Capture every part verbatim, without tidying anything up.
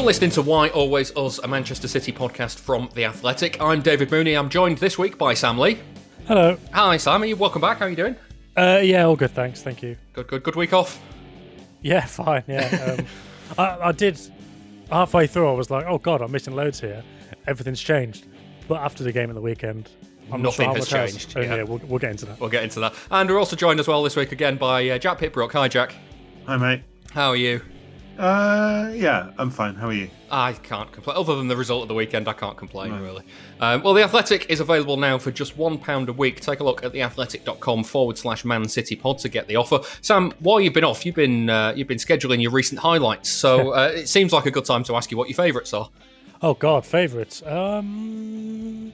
You're listening to Why Always Us, a Manchester City podcast from The Athletic. I'm David Mooney. I'm joined this week by Sam Lee. Hello. Hi, Sam. Welcome back. How are you doing? Uh, yeah, all good, thanks. Thank you. Good, good. Good week off? Yeah, fine, yeah. Um, I, I did... Halfway through, I was like, oh, God, I'm missing loads here. Everything's changed. But after the game at the weekend... I'm Nothing sure has changed. Oh, yeah, yeah we'll, we'll get into that. We'll get into that. And we're also joined as well this week again by uh, Jack Pitbrook. Hi, Jack. Hi, mate. How are you? Uh, yeah, I'm fine. How are you? I can't complain. Other than the result of the weekend, I can't complain, no. really. Um, well, The Athletic is available now for just one pound a week. Take a look at theathletic.com forward slash Man City Pod to get the offer. Sam, while you've been off, you've been uh, you've been scheduling your recent highlights, so uh, it seems like a good time to ask you what your favourites are. Oh, God, favourites? Um...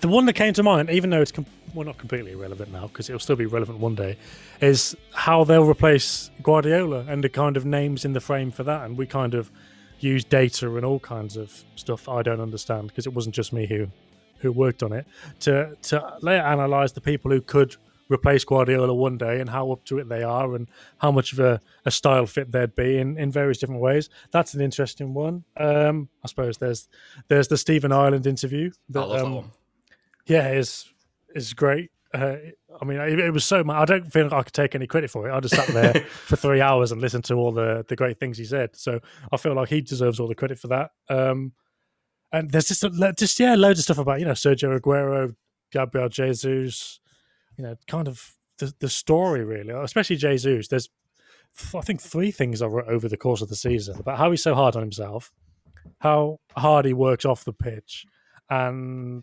The one that came to mind, even though it's com- well, not completely irrelevant now, because it'll still be relevant one day, is how they'll replace Guardiola and the kind of names in the frame for that. And we kind of use data and all kinds of stuff I don't understand, because it wasn't just me who, who worked on it, to, to later analyse the people who could replace Guardiola one day and how up to it they are and how much of a, a style fit they'd be in, in various different ways. That's an interesting one. Um, I suppose there's there's the Stephen Ireland interview. That, I love um, that one. Yeah, it's it's great. Uh, I mean, it, it was so much. I don't feel like I could take any credit for it. I just sat there for three hours and listened to all the, the great things he said. So I feel like he deserves all the credit for that. Um, and there's just a, just yeah, loads of stuff about you know Sergio Aguero, Gabriel Jesus, you know, kind of the the story really, especially Jesus. There's I think three things I wrote over the course of the season about how he's so hard on himself, how hard he works off the pitch, and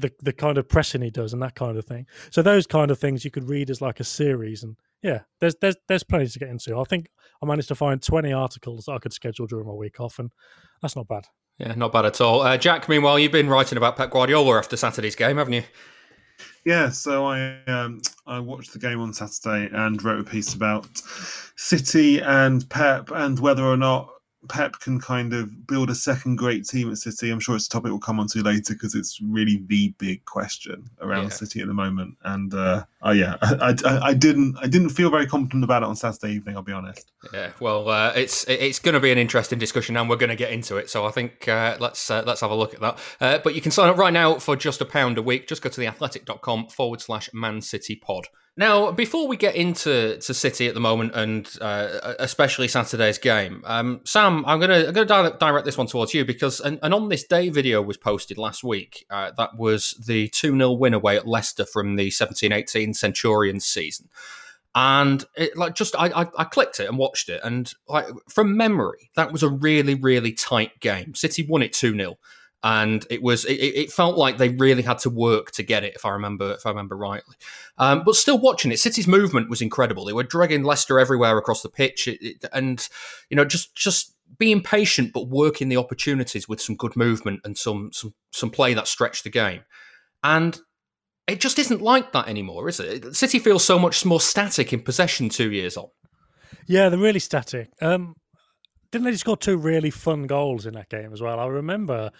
The, the kind of pressing he does and that kind of thing. So those kind of things you could read as like a series, and yeah, there's there's there's plenty to get into. I think I managed to find twenty articles that I could schedule during my week off, and that's not bad. Yeah, not bad at all. Uh, Jack, meanwhile, you've been writing about Pep Guardiola after Saturday's game, haven't you? Yeah, so I um, I watched the game on Saturday and wrote a piece about City and Pep and whether or not Pep can kind of build a second great team at City. I'm sure it's a topic we'll come on to later because it's really the big question around yeah. City at the moment. And uh, oh yeah, I, I, I didn't I didn't feel very confident about it on Saturday evening. I'll be honest. Yeah, well, uh, it's it's going to be an interesting discussion, and we're going to get into it. So I think uh, let's uh, let's have a look at that. Uh, but you can sign up right now for just a pound a week. Just go to theathletic.com forward slash Man City Pod. Now, before we get into to City at the moment, and uh, especially Saturday's game, um, Sam, I'm going to I'm going to direct this one towards you because an, an On This Day video was posted last week. Uh, that was the two nil win away at Leicester from the seventeen eighteen Centurions season, and it, like just I, I I clicked it and watched it, and like from memory, that was a really really tight game. City won it two nil. And it was it, it felt like they really had to work to get it, if I remember if I remember rightly. Um, but still watching it, City's movement was incredible. They were dragging Leicester everywhere across the pitch, it, it, and you know just just being patient but working the opportunities with some good movement and some some some play that stretched the game. And it just isn't like that anymore, is it? City feels so much more static in possession two years on. Yeah, they're really static. Um, didn't they just score two really fun goals in that game as well? I remember.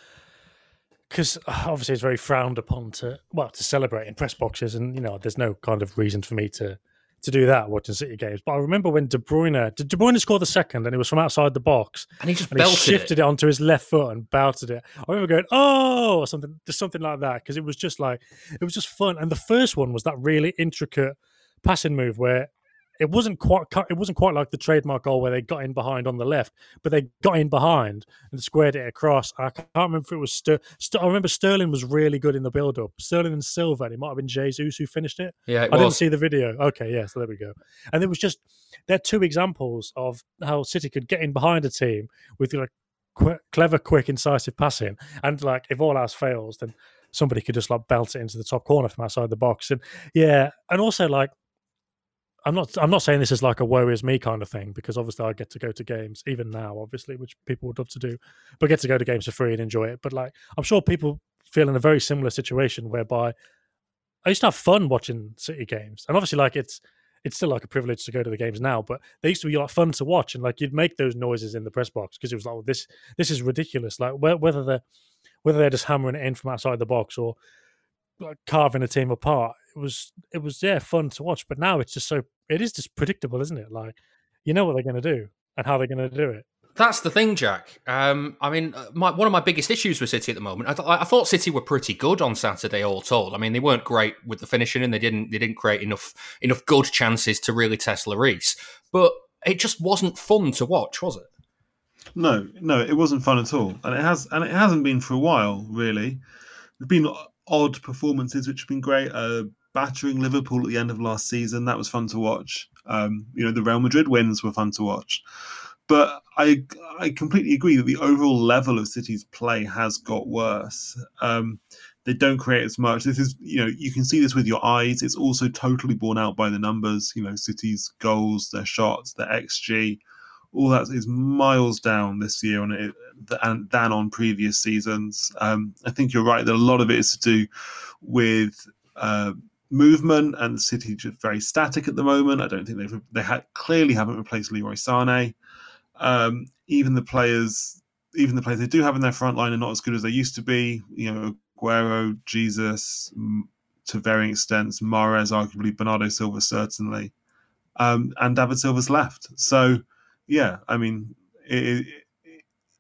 Because obviously it's very frowned upon to, well, to celebrate in press boxes. And, you know, there's no kind of reason for me to, to do that watching City games. But I remember when De Bruyne, did De Bruyne score the second and it was from outside the box? And he just and belted he shifted it. it onto his left foot and belted it. I remember going, oh, or something, just something like that. Because it was just like, it was just fun. And the first one was that really intricate passing move where it wasn't quite, it wasn't quite like the trademark goal where they got in behind on the left, but they got in behind and squared it across. I can't remember if it was Ster- Ster- I remember Sterling was really good in the build-up. Sterling and Silva, and it might have been Jesus who finished it. Yeah, it I was. Didn't see the video. Okay, yeah, so there we go. And it was just they're two examples of how City could get in behind a team with like qu- clever, quick, incisive passing, and like if all else fails, then somebody could just like belt it into the top corner from outside the box. And yeah, and also like. I'm not I'm not saying this is like a woe is me kind of thing, because obviously I get to go to games, even now, obviously, which people would love to do, but get to go to games for free and enjoy it. But like, I'm sure people feel in a very similar situation whereby I used to have fun watching City games. And obviously like it's, it's still like a privilege to go to the games now, but they used to be like fun to watch. And like, you'd make those noises in the press box because it was like, well, this, this is ridiculous. Like whether they're, whether they're just hammering it in from outside the box or like carving a team apart, it was it was yeah fun to watch. But now it's just so it is just predictable, isn't it? Like you know what they're going to do and how they're going to do it. That's the thing, Jack. Um, I mean, my, one of my biggest issues with City at the moment, I, th- I thought City were pretty good on Saturday, all told. I mean, they weren't great with the finishing, and they didn't they didn't create enough enough good chances to really test Lloris. But it just wasn't fun to watch, was it? No, no, it wasn't fun at all, and it has and it hasn't been for a while, really. There've been odd performances which have been great. Uh, battering Liverpool at the end of last season, that was fun to watch. Um, you know, the Real Madrid wins were fun to watch. But I I completely agree that the overall level of City's play has got worse. Um, they don't create as much. This is, you know, you can see this with your eyes. It's also totally borne out by the numbers. You know, City's goals, their shots, their X G, all that is miles down this year on it than on previous seasons. Um, I think you're right that a lot of it is to do with uh, movement, and City just very static at the moment. I don't think they've they ha- clearly haven't replaced Leroy Sané. Um, even the players, even the players they do have in their front line are not as good as they used to be. You know, Aguero, Jesus, to varying extents, Mahrez, arguably, Bernardo Silva, certainly, um, and David Silva's left. So, yeah, I mean, it, it,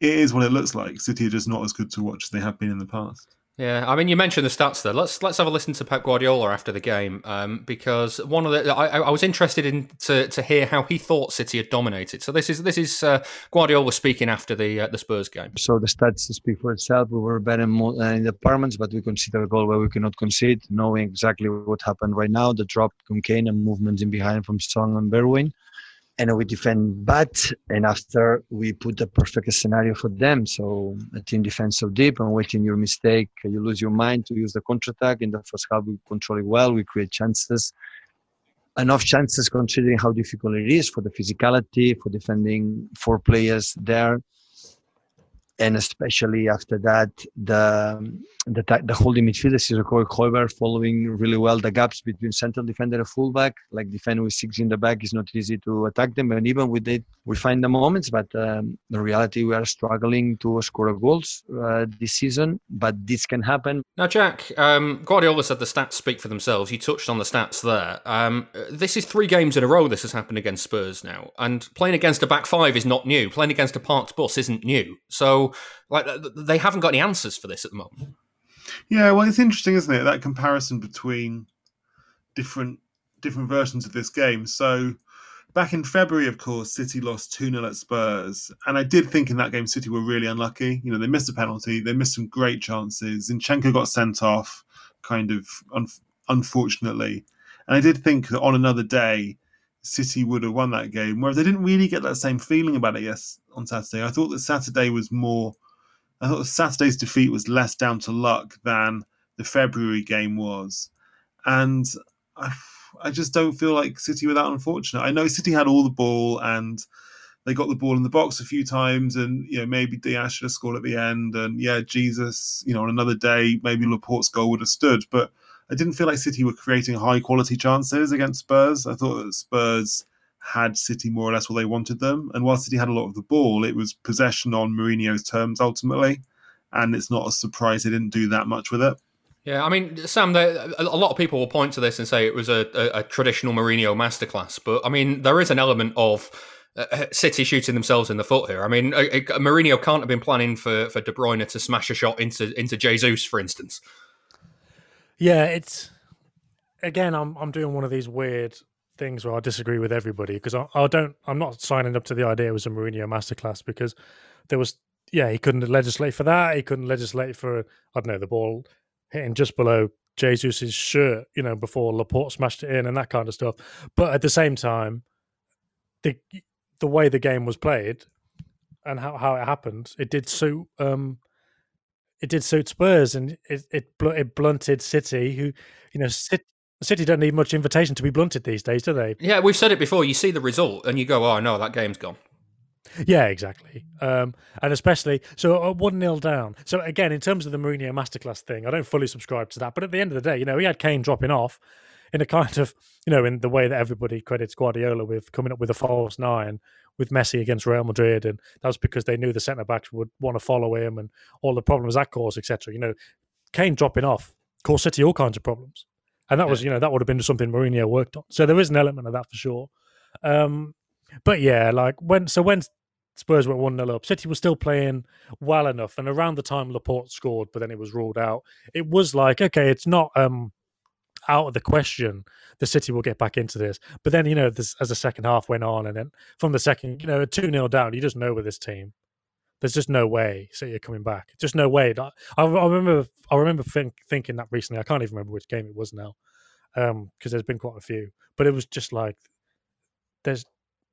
it is what it looks like. City are just not as good to watch as they have been in the past. Yeah, I mean, you mentioned the stats there. Let's let's have a listen to Pep Guardiola after the game, um, because one of the I, I was interested in to, to hear how he thought City had dominated. So this is this is uh, Guardiola speaking after the uh, the Spurs game. So the stats speak for itself. We were better in, uh, in departments, but we conceded a goal where we cannot concede. Knowing exactly what happened right now, the drop from Kane and movements in behind from Son and Berwin. And we defend bad, and after we put the perfect scenario for them. So a team defends so deep and waiting your mistake, you lose your mind to use the counter-attack. In the first half, we control it well, we create chances, enough chances considering how difficult it is for the physicality, for defending four players there. And especially after that, the the, the holding midfielders is Højbjerg following really well the gaps between central defender and fullback. Like defending with six in the back is not easy to attack them. And even with it, we find the moments. But um, the reality, we are struggling to score goals uh, this season. But this can happen. Now, Jack, um, Guardiola said the stats speak for themselves. You touched on the stats there. Um, this is three games in a row this has happened against Spurs now. And playing against a back five is not new. Playing against a parked bus isn't new. So, like, they haven't got any answers for this at the moment. Yeah, well, it's interesting, isn't it? That comparison between different different versions of this game. So back in February, of course, City lost two nil at Spurs. And I did think in that game, City were really unlucky. You know, they missed a penalty. They missed some great chances. Zinchenko got sent off, kind of, un- unfortunately. And I did think that on another day, City would have won that game, whereas they didn't really get that same feeling about it yes, on Saturday. I thought that Saturday was more, I thought Saturday's defeat was less down to luck than the February game was. And I, I just don't feel like City were that unfortunate. I know City had all the ball and they got the ball in the box a few times, and, you know, maybe Diaz should have scored at the end. And yeah, Jesus, you know, on another day, maybe Laporte's goal would have stood. But I didn't feel like City were creating high-quality chances against Spurs. I thought that Spurs had City more or less where they wanted them. And while City had a lot of the ball, it was possession on Mourinho's terms, ultimately. And it's not a surprise they didn't do that much with it. Yeah, I mean, Sam, a lot of people will point to this and say it was a, a, a traditional Mourinho masterclass. But, I mean, there is an element of Uh, City shooting themselves in the foot here. I mean, uh, uh, Mourinho can't have been planning for, for De Bruyne to smash a shot into into Jesus, for instance. Yeah, it's again. I'm I'm doing one of these weird things where I disagree with everybody, because I, I don't. I'm not signing up to the idea it was a Mourinho masterclass, because there was yeah he couldn't legislate for that. He couldn't legislate for I don't know the ball hitting just below Jesus's shirt, you know, before Laporte smashed it in and that kind of stuff. But at the same time, the the way the game was played and how, how it happened, it did suit um, it did suit Spurs, and it it, bl- it blunted City, who, you know, City, City don't need much invitation to be blunted these days, do they? Yeah, we've said it before. You see the result and you go, oh no, that game's gone. Yeah, exactly. Um, and especially, so one nil down. So again, in terms of the Mourinho masterclass thing, I don't fully subscribe to that, but at the end of the day, you know, he had Kane dropping off in a kind of, you know, in the way that everybody credits Guardiola with coming up with a false nine with Messi against Real Madrid, and that was because they knew the centre-backs would want to follow him and all the problems that caused, et cetera. You know, Kane dropping off caused City all kinds of problems. And that yeah. was, you know, that would have been something Mourinho worked on. So there is an element of that for sure. Um, but yeah, like, when so when Spurs went one nil up. City was still playing well enough, and around the time Laporte scored, but then it was ruled out. It was like, okay, it's not um, out of the question the City will get back into this. But then, you know, this, as the second half went on, and then from the second, you know, two nil down, you just know with this team, there's just no way City are coming back. Just no way. I, I remember I remember think, thinking that recently. I can't even remember which game it was now, because um, there's been quite a few. But it was just like, there's...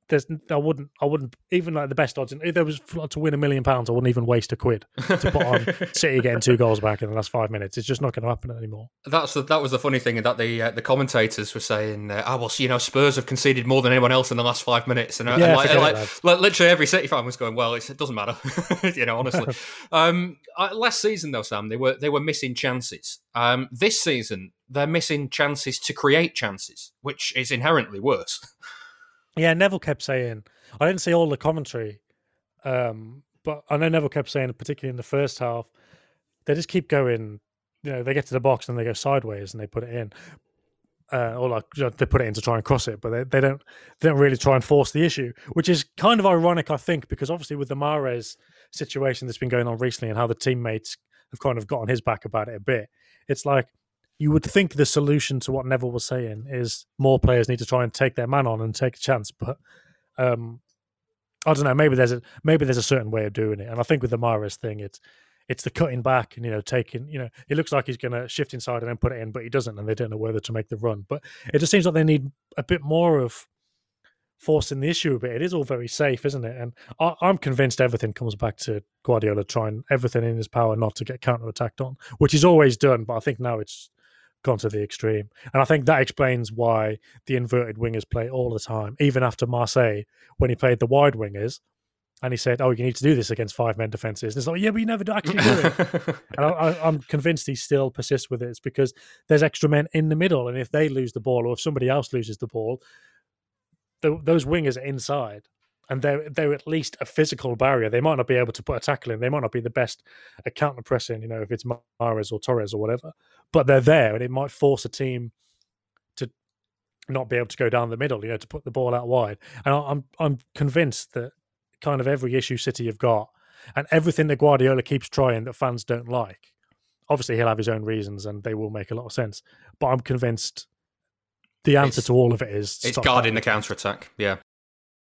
There's, I wouldn't, I wouldn't even like the best odds. If there was to win a million pounds, I wouldn't even waste a quid to put on City getting two goals back in the last five minutes. It's just not going to happen anymore. That's the, that was the funny thing, that the uh, the commentators were saying, uh, "Oh well, you know, Spurs have conceded more than anyone else in the last five minutes," and, uh, yeah, and, like, and like, like literally every City fan was going, "Well, it's, it doesn't matter," you know. Honestly, um, uh, last season though, Sam, they were they were missing chances. Um, this season, they're missing chances to create chances, which is inherently worse. Yeah, Neville kept saying, I didn't see all the commentary, um, but I know Neville kept saying, particularly in the first half, they just keep going, you know, they get to the box and they go sideways and they put it in. Uh, or like they put it in to try and cross it, but they, they don't they don't really try and force the issue, which is kind of ironic, I think, because obviously with the Mahrez situation that's been going on recently and how the teammates have kind of got on his back about it a bit, it's like, you would think the solution to what Neville was saying is more players need to try and take their man on and take a chance, but um, I don't know. Maybe there's a maybe there's a certain way of doing it, and I think with the Mahrez thing, it's it's the cutting back and you know taking you know it looks like he's going to shift inside and then put it in, but he doesn't, and they don't know whether to make the run. But it just seems like they need a bit more of forcing the issue a bit. It is all very safe, isn't it? And I, I'm convinced everything comes back to Guardiola trying everything in his power not to get counter-attacked on, which he's always done, but I think now it's gone to the extreme. And I think that explains why the inverted wingers play all the time, even after Marseille, when he played the wide wingers and he said, oh, you need to do this against five men defences. And it's like, yeah, but you never actually do it. And I, I, I'm convinced he still persists with it. It's because there's extra men in the middle. And if they lose the ball or if somebody else loses the ball, the, those wingers are inside. And they're, they're at least a physical barrier. They might not be able to put a tackle in. They might not be the best at counter-pressing, you know, if it's Mahrez or Torres or whatever. But they're there, and it might force a team to not be able to go down the middle, you know, to put the ball out wide. And I'm I'm convinced that kind of every issue City have got and everything that Guardiola keeps trying that fans don't like, obviously he'll have his own reasons and they will make a lot of sense. But I'm convinced the answer it's, to all of it is... It's guarding the counter-attack, yeah.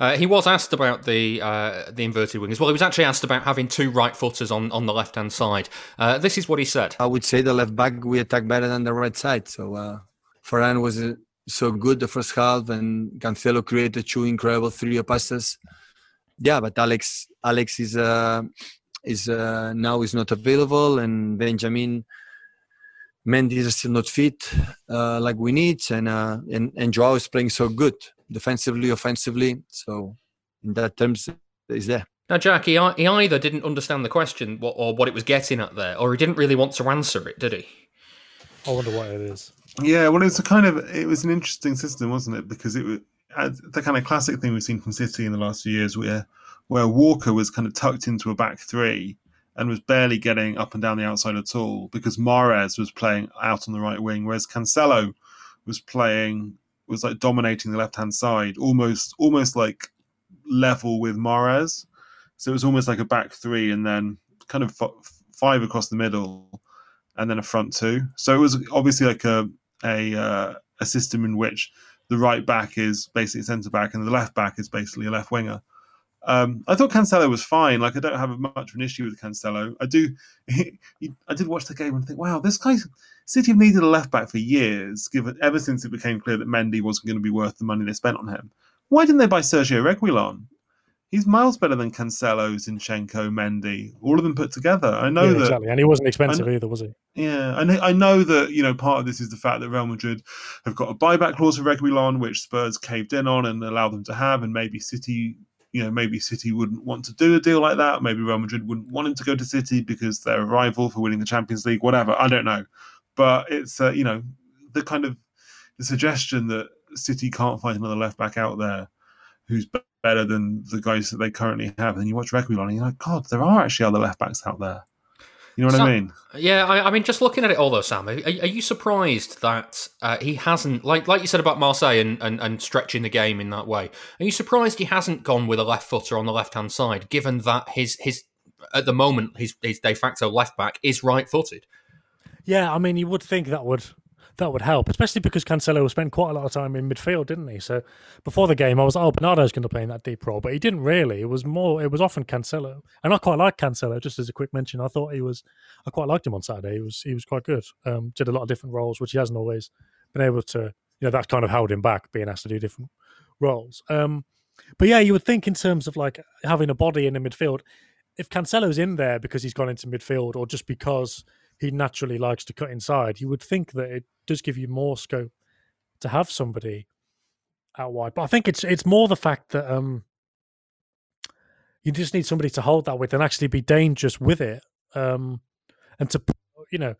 Uh, he was asked about the uh, the inverted wingers. Well, he was actually asked about having two right footers on, on the left-hand side. Uh, this is what he said. I would say the left back, we attack better than the right side. So uh, Ferran was uh, so good the first half, and Cancelo created two incredible three passes. Yeah, but Alex Alex is uh, is uh, now is not available, and Benjamin Mendy is still not fit uh, like we need, and, uh, and, and Joao is playing so good. Defensively, offensively, so in that terms, is there. Now, Jack, he, he either didn't understand the question or, or what it was getting at there, or he didn't really want to answer it, did he? I wonder what it is. Yeah, well, it was a kind of it was an interesting system, wasn't it? Because it was the kind of classic thing we've seen from City in the last few years, where where Walker was kind of tucked into a back three and was barely getting up and down the outside at all, because Mahrez was playing out on the right wing, whereas Cancelo was playing. was like dominating the left-hand side, almost almost like level with Mahrez. So it was almost like a back three and then kind of f- five across the middle and then a front two. So it was obviously like a a, uh, a system in which the right back is basically centre-back and the left back is basically a left winger. Um, I thought Cancelo was fine. Like, I don't have much of an issue with Cancelo. I do. He, he, I did watch the game and think, wow, this guy, City have needed a left back for years, given ever since it became clear that Mendy wasn't going to be worth the money they spent on him. Why didn't they buy Sergio Reguilon? He's miles better than Cancelo, Zinchenko, Mendy, all of them put together. I know yeah, that exactly, and he wasn't expensive I, either, was he? Yeah, and I know that you know part of this is the fact that Real Madrid have got a buyback clause for Reguilon, which Spurs caved in on and allowed them to have, and maybe City. You know, maybe City wouldn't want to do a deal like that. Maybe Real Madrid wouldn't want him to go to City because they're a rival for winning the Champions League, whatever. I don't know. But it's, uh, you know, the kind of the suggestion that City can't find another left back out there who's better than the guys that they currently have. And you watch Reguilon and you're like, God, there are actually other left backs out there. You know what Sam, I mean? Yeah, I, I mean, just looking at it all though, Sam, are, are you surprised that uh, he hasn't, like like you said about Marseille and, and, and stretching the game in that way, are you surprised he hasn't gone with a left footer on the left-hand side, given that his, his at the moment, his, his de facto left-back is right-footed? Yeah, I mean, you would think that would that would help, especially because Cancelo spent quite a lot of time in midfield, didn't he? So before the game, I was, oh, Bernardo's going to play in that deep role, but he didn't really. It was more, it was often Cancelo, and I quite like Cancelo. Just as a quick mention, I thought he was, I quite liked him on Saturday. He was, he was quite good. Um, did a lot of different roles, which he hasn't always been able to. You know, that kind of held him back, being asked to do different roles. Um, but yeah, you would think in terms of like having a body in the midfield, if Cancelo's in there because he's gone into midfield, or just because he naturally likes to cut inside, you would think that it does give you more scope to have somebody out wide. But I think it's it's more the fact that um, you just need somebody to hold that with and actually be dangerous with it. Um, and to, you know,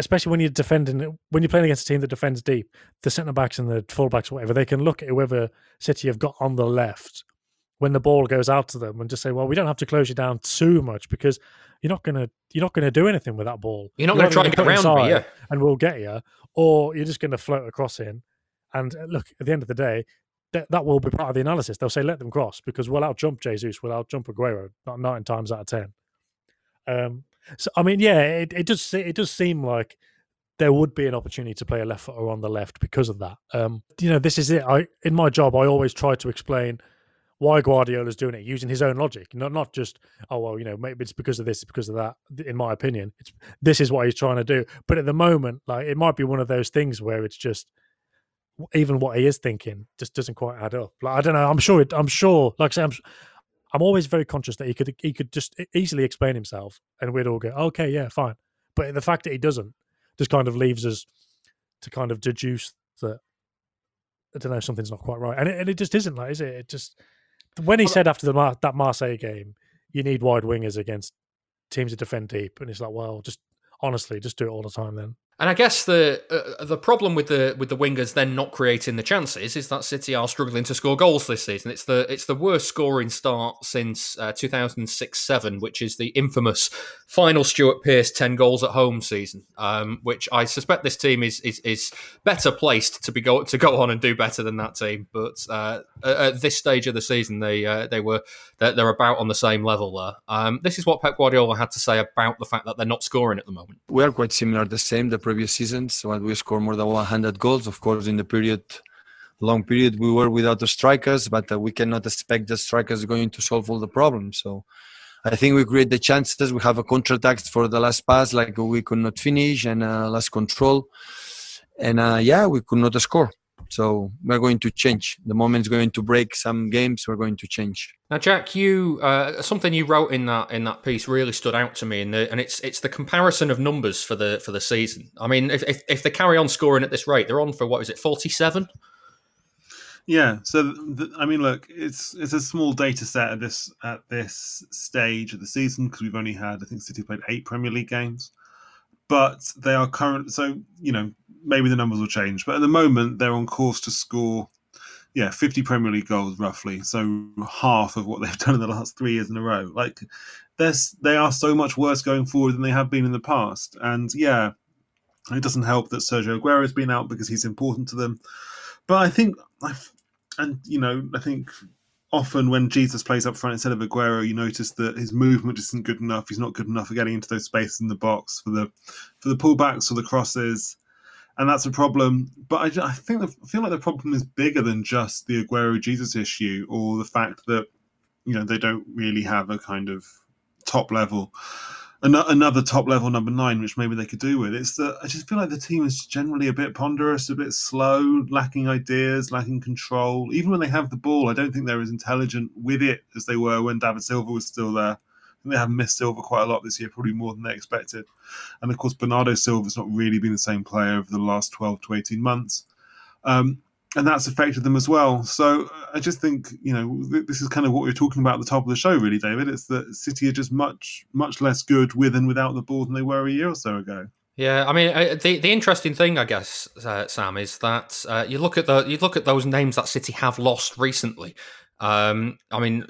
especially when you're defending, when you're playing against a team that defends deep, the centre-backs and the full-backs, whatever, they can look at whoever City have got on the left when the ball goes out to them and just say, well, we don't have to close you down too much because you're not going to you're not going to do anything with that ball. You're not going to try and get around me, yeah. And we'll get you. Or you're just going to float across in. And look, at the end of the day, that, that will be part of the analysis. They'll say, let them cross because we'll out-jump Jesus, we'll out-jump Aguero, not nine times out of ten. Um, so, I mean, yeah, it, it, does, it does seem like there would be an opportunity to play a left footer on the left because of that. Um, you know, this is it. I In my job, I always try to explain why Guardiola's doing it using his own logic, not not just, oh, well, you know, maybe it's because of this, it's because of that. In my opinion, it's this is what he's trying to do. But at the moment, like, it might be one of those things where it's just even what he is thinking just doesn't quite add up. Like, I don't know. I'm sure. It, I'm sure. Like I say, I'm, I'm always very conscious that he could he could just easily explain himself, and we'd all go, okay, yeah, fine. But the fact that he doesn't just kind of leaves us to kind of deduce that, I don't know, something's not quite right, and it, and it just isn't, like, is it? It just When he said after the Mar- that Marseille game, you need wide wingers against teams that defend deep, and it's like, well, just honestly, just do it all the time then. And I guess the uh, the problem with the with the wingers then not creating the chances is that City are struggling to score goals this season. It's the it's the worst scoring start since uh, two thousand six seven, which is the infamous final Stuart Pearce ten goals at home season. Um, which I suspect this team is is is better placed to be go to go on and do better than that team. But uh, at this stage of the season, they uh, they were they're, they're about on the same level there. Um, this is what Pep Guardiola had to say about the fact that they're not scoring at the moment. We are quite similar, the same. The previous seasons when we scored more than one hundred goals. Of course, in the period, long period, we were without the strikers, but uh, we cannot expect the strikers going to solve all the problems. So I think we create the chances. We have a counterattack for the last pass, like we could not finish, and uh, last control. And uh, yeah, we could not score. So we're going to change. The moment's going to break some games. We're going to change. Now, Jack, you uh, something you wrote in that in that piece really stood out to me, and and it's it's the comparison of numbers for the for the season. I mean, if if, if they carry on scoring at this rate, they're on for what is it, forty-seven? Yeah. So the, I mean, look, it's it's a small data set at this at this stage of the season because we've only had, I think, City played eight Premier League games, but they are current. So you know. Maybe the numbers will change, but at the moment they're on course to score, yeah, fifty Premier League goals roughly. So half of what they've done in the last three years in a row. Like, they are so much worse going forward than they have been in the past. And yeah, it doesn't help that Sergio Aguero has been out because he's important to them. But I think, I've, and you know, I think often when Jesus plays up front instead of Aguero, you notice that his movement isn't good enough. He's not good enough for getting into those spaces in the box for the for the pullbacks or the crosses. And that's a problem. But I, just, I think I feel like the problem is bigger than just the Aguero-Jesus issue or the fact that, you know, they don't really have a kind of top level, another top level number nine, which maybe they could do with. It's that I just feel like the team is generally a bit ponderous, a bit slow, lacking ideas, lacking control. Even when they have the ball, I don't think they're as intelligent with it as they were when David Silva was still there. And they have missed Silva quite a lot this year, probably more than they expected. And, of course, Bernardo Silva's not really been the same player over the last twelve to eighteen months. Um, and that's affected them as well. So I just think, you know, th- this is kind of what we were talking about at the top of the show, really, David. It's that City are just much, much less good with and without the ball than they were a year or so ago. Yeah, I mean, uh, the the interesting thing, I guess, uh, Sam, is that uh, you look at the you look at those names that City have lost recently. Um, I mean,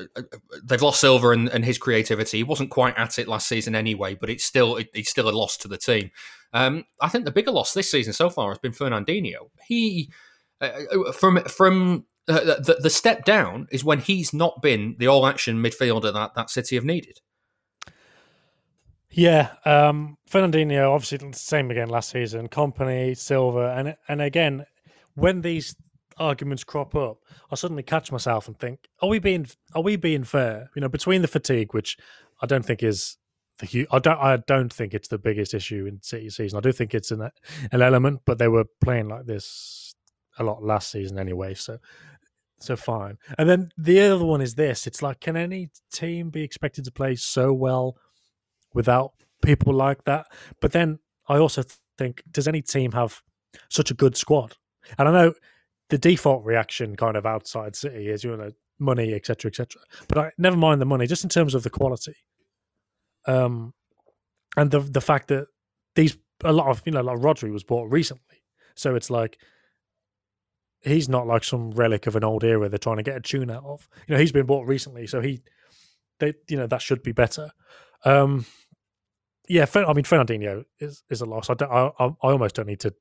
they've lost Silva and, and his creativity. He wasn't quite at it last season anyway, but it's still it, it's still a loss to the team. Um, I think the bigger loss this season so far has been Fernandinho. He uh, from from uh, the, the step down is when he's not been the all action midfielder that, that City have needed. Yeah, um, Fernandinho obviously the same again last season. Kompany, Silva, and and again when these arguments crop up, I suddenly catch myself and think, are we being are we being fair? You know, between the fatigue, which I don't think is the I don't I don't think it's the biggest issue in City season. I do think it's an an element, but they were playing like this a lot last season anyway, so so fine. And then the other one is this: it's like, can any team be expected to play so well without people like that? But then I also think, does any team have such a good squad? And I know the default reaction kind of outside City is, you know, money, et cetera, et cetera. But I, never mind the money, just in terms of the quality, um, and the the fact that these a lot of you know, like Rodri was bought recently, so it's like he's not like some relic of an old era they're trying to get a tune out of. You know, he's been bought recently, so he they you know that should be better. Um, yeah, I mean, Fernandinho is, is a loss. I, don't, I I almost don't need to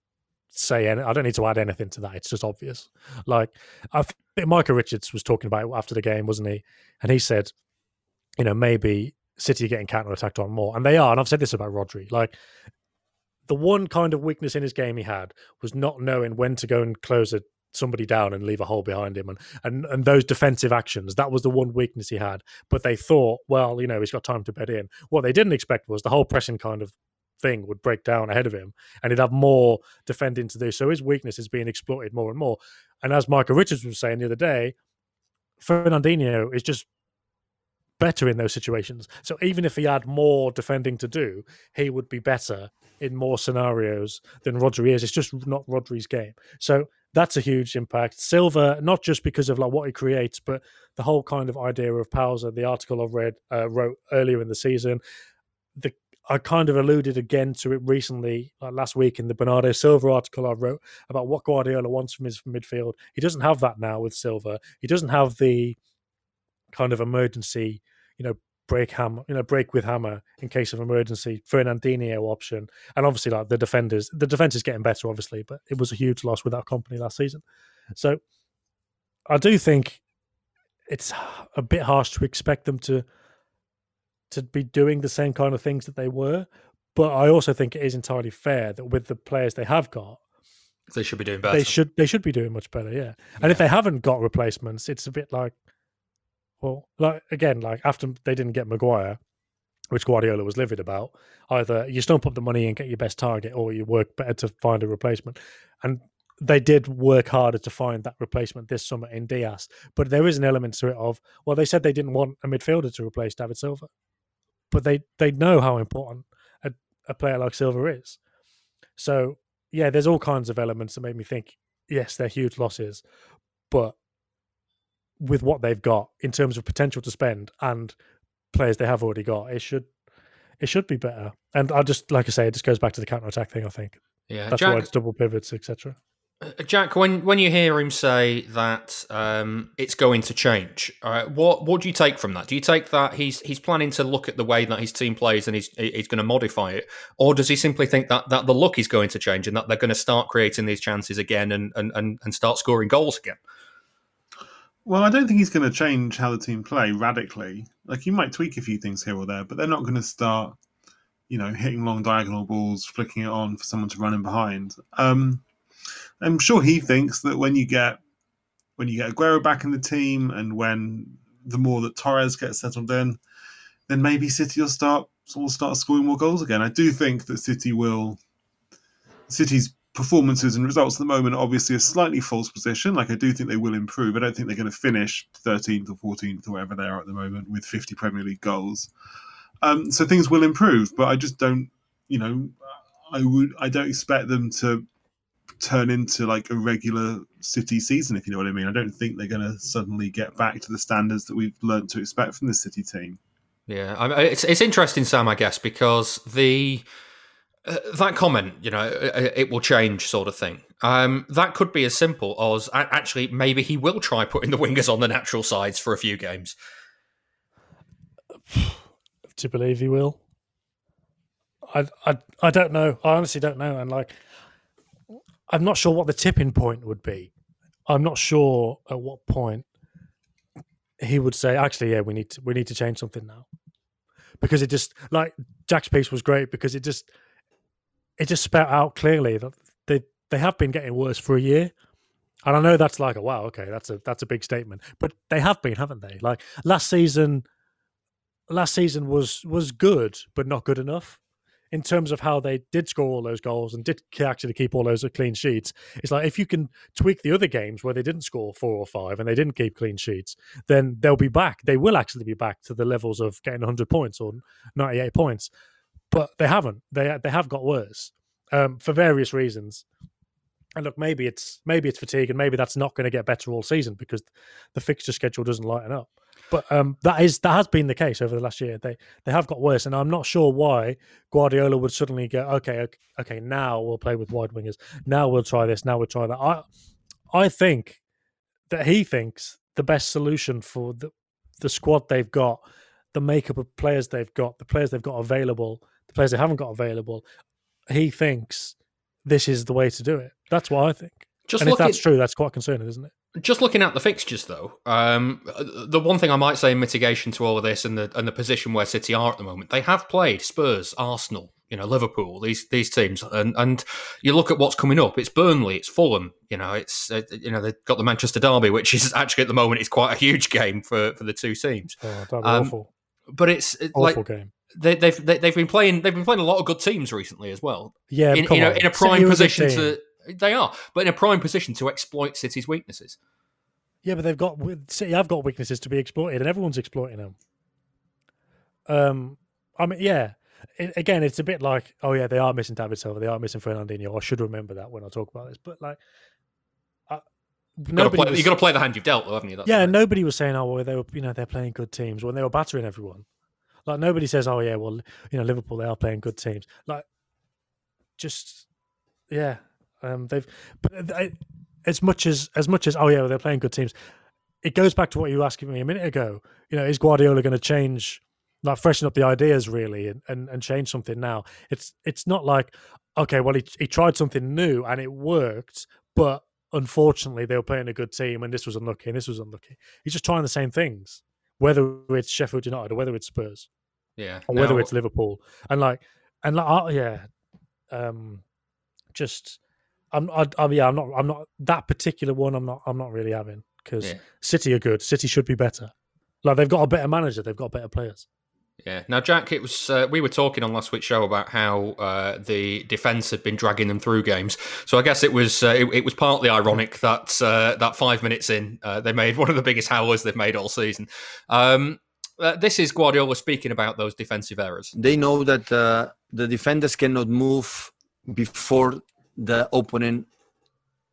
say any, I don't need to add anything to that. It's just obvious. Like, I think Michael Richards was talking about it after the game, wasn't he? And he said, you know, maybe City are getting counter-attacked on more. And they are, and I've said this about Rodri. Like, the one kind of weakness in his game he had was not knowing when to go and close a, somebody down and leave a hole behind him. And, and and those defensive actions, that was the one weakness he had. But they thought, well, you know, he's got time to bed in. What they didn't expect was the whole pressing kind of thing would break down ahead of him and he'd have more defending to do. So his weakness is being exploited more and more. And as Michael Richards was saying the other day, Fernandinho is just better in those situations. So even if he had more defending to do, he would be better in more scenarios than Rodri is. It's just not Rodri's game. So that's a huge impact. Silva, not just because of like what he creates, but the whole kind of idea of powers. The article I read uh, wrote earlier in the season, the I kind of alluded again to it recently, like last week in the Bernardo Silva article I wrote about what Guardiola wants from his midfield. He doesn't have that now with Silva. He doesn't have the kind of emergency, you know, break hammer, you know, break with hammer in case of emergency, Fernandinho option. And obviously, like the defenders, the defense is getting better, obviously, but it was a huge loss without company last season. So I do think it's a bit harsh to expect them to to be doing the same kind of things that they were, but I also think it is entirely fair that with the players they have got, they should be doing better. They should they should be doing much better, yeah. And yeah. If they haven't got replacements, it's a bit like, well, like again, like after they didn't get Maguire, which Guardiola was livid about, either you stump up the money and get your best target, or you work better to find a replacement. And they did work harder to find that replacement this summer in Diaz, but there is an element to it of, well, they said they didn't want a midfielder to replace David Silva, but they, they know how important a, a player like Silva is. So, yeah, there's all kinds of elements that made me think, yes, they're huge losses, but with what they've got in terms of potential to spend and players they have already got, it should it should be better. And I just, like I say, it just goes back to the counter-attack thing, I think. Yeah, that's Jack, why it's double pivots, et cetera. Jack, when, when you hear him say that um, it's going to change, all right, what what do you take from that? Do you take that he's he's planning to look at the way that his team plays and he's he's going to modify it, or does he simply think that that the look is going to change and that they're going to start creating these chances again and and, and, and start scoring goals again? Well, I don't think he's going to change how the team play radically. Like, you might tweak a few things here or there, but they're not going to start, you know, hitting long diagonal balls, flicking it on for someone to run in behind. Um, I'm sure he thinks that when you get when you get Aguero back in the team, and when the more that Torres gets settled in, then maybe City will start will start scoring more goals again. I do think that City will. City's performances and results at the moment are obviously a slightly false position. Like, I do think they will improve. I don't think they're going to finish thirteenth or fourteenth or wherever they are at the moment with fifty Premier League goals. Um, so things will improve, but I just don't, you know, I would, I don't expect them to turn into like a regular City season, if you know what I mean. I don't think they're going to suddenly get back to the standards that we've learned to expect from the City team. Yeah, I mean, it's it's interesting, Sam, I guess, because the uh, that comment, you know, it, it will change sort of thing. Um, that could be as simple as actually maybe he will try putting the wingers on the natural sides for a few games. Do you believe he will? I, I, I don't know. I honestly don't know. And like, I'm not sure what the tipping point would be. I'm not sure at what point he would say, actually, yeah, we need to, we need to change something now. Because it just, like, Jack's piece was great because it just, it just spelt out clearly that they, they have been getting worse for a year. And I know that's like, a wow, okay, that's a, that's a big statement. But they have been, haven't they? Like, last season, last season was, was good, but not good enough. In terms of how they did score all those goals and did actually keep all those clean sheets, it's like if you can tweak the other games where they didn't score four or five and they didn't keep clean sheets, then they'll be back. They will actually be back to the levels of getting one hundred points or ninety-eight points. But they haven't. They they have got worse um, for various reasons. And look, maybe it's maybe it's fatigue, and maybe that's not going to get better all season because the fixture schedule doesn't lighten up. But um, that is that has been the case over the last year. They they have got worse, and I'm not sure why Guardiola would suddenly go, okay, okay, okay now we'll play with wide wingers. Now we'll try this. Now we'll try that. I I think that he thinks the best solution for the the squad they've got, the makeup of players they've got, the players they've got available, the players they haven't got available, he thinks this is the way to do it. That's what I think. Just and if that's at, true, that's quite concerning, isn't it? Just looking at the fixtures, though, um, the one thing I might say in mitigation to all of this and the and the position where City are at the moment, they have played Spurs, Arsenal, you know, Liverpool, these these teams, and and you look at what's coming up. It's Burnley, it's Fulham, you know, it's uh, you know they've got the Manchester derby, which is actually at the moment is quite a huge game for, for the two teams. Oh, that'd be um, awful. But it's awful like, game. They, they've they've been playing they've been playing a lot of good teams recently as well. Yeah, in, you know, on. in a prime City position to they are, but in a prime position to exploit City's weaknesses. Yeah, but they've got City have got weaknesses to be exploited, and everyone's exploiting them. Um, I mean, yeah. It, again, it's a bit like, oh yeah, they are missing David Silva, they are missing Fernandinho. I should remember that when I talk about this, but like. You've got, play, was, you've got to play the hand you've dealt, though, haven't you? That's yeah, nobody was saying, "Oh, well, they were, you know, they're playing good teams when they were battering everyone." Like nobody says, "Oh, yeah, well, you know, Liverpool, they are playing good teams." Like, just yeah, um, they've. But they, as much as as much as oh yeah, well, they're playing good teams. It goes back to what you were asking me a minute ago. You know, is Guardiola going to change, like, freshen up the ideas really, and, and and change something now? It's it's not like okay, well, he he tried something new and it worked, but. Unfortunately, they were playing a good team and this was unlucky and this was unlucky. He's just trying the same things, whether it's Sheffield United or whether it's Spurs. Yeah. Or no. whether it's Liverpool. And like, and like, oh, yeah, um, just, I'm, I, I'm, yeah, I'm not, I'm not, that particular one I'm not, I'm not really having because yeah. City are good. City should be better. Like, they've got a better manager, they've got better players. Yeah. Now, Jack, it was uh, we were talking on last week's show about how uh, the defence had been dragging them through games. So I guess it was uh, it, it was partly ironic that uh, that five minutes in uh, they made one of the biggest howlers they've made all season. Um, uh, this is Guardiola speaking about those defensive errors. They know that uh, the defenders cannot move before the opponent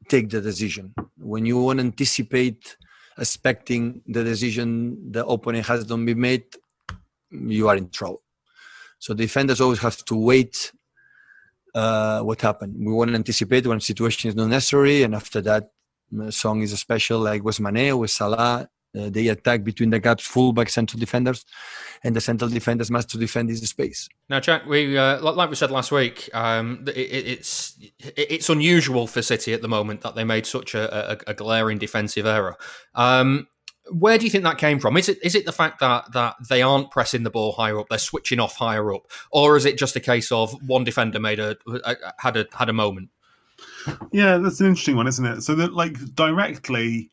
take the decision. When you want to anticipate expecting the decision the opponent has not been made, you are in trouble. So defenders always have to wait uh, what happened. We want to anticipate when situation is not necessary, and after that, Son is a special, like with Mane, with Salah. Uh, they attack between the gaps, full-back central defenders, and the central defenders must to defend this space. Now, Jack, we uh, like we said last week, um, it, it's it's unusual for City at the moment that they made such a, a, a glaring defensive error. Um, Where do you think that came from? Is it is it the fact that, that they aren't pressing the ball higher up, they're switching off higher up, or is it just a case of one defender made a had a had a moment? Yeah, that's an interesting one, isn't it? So that like directly,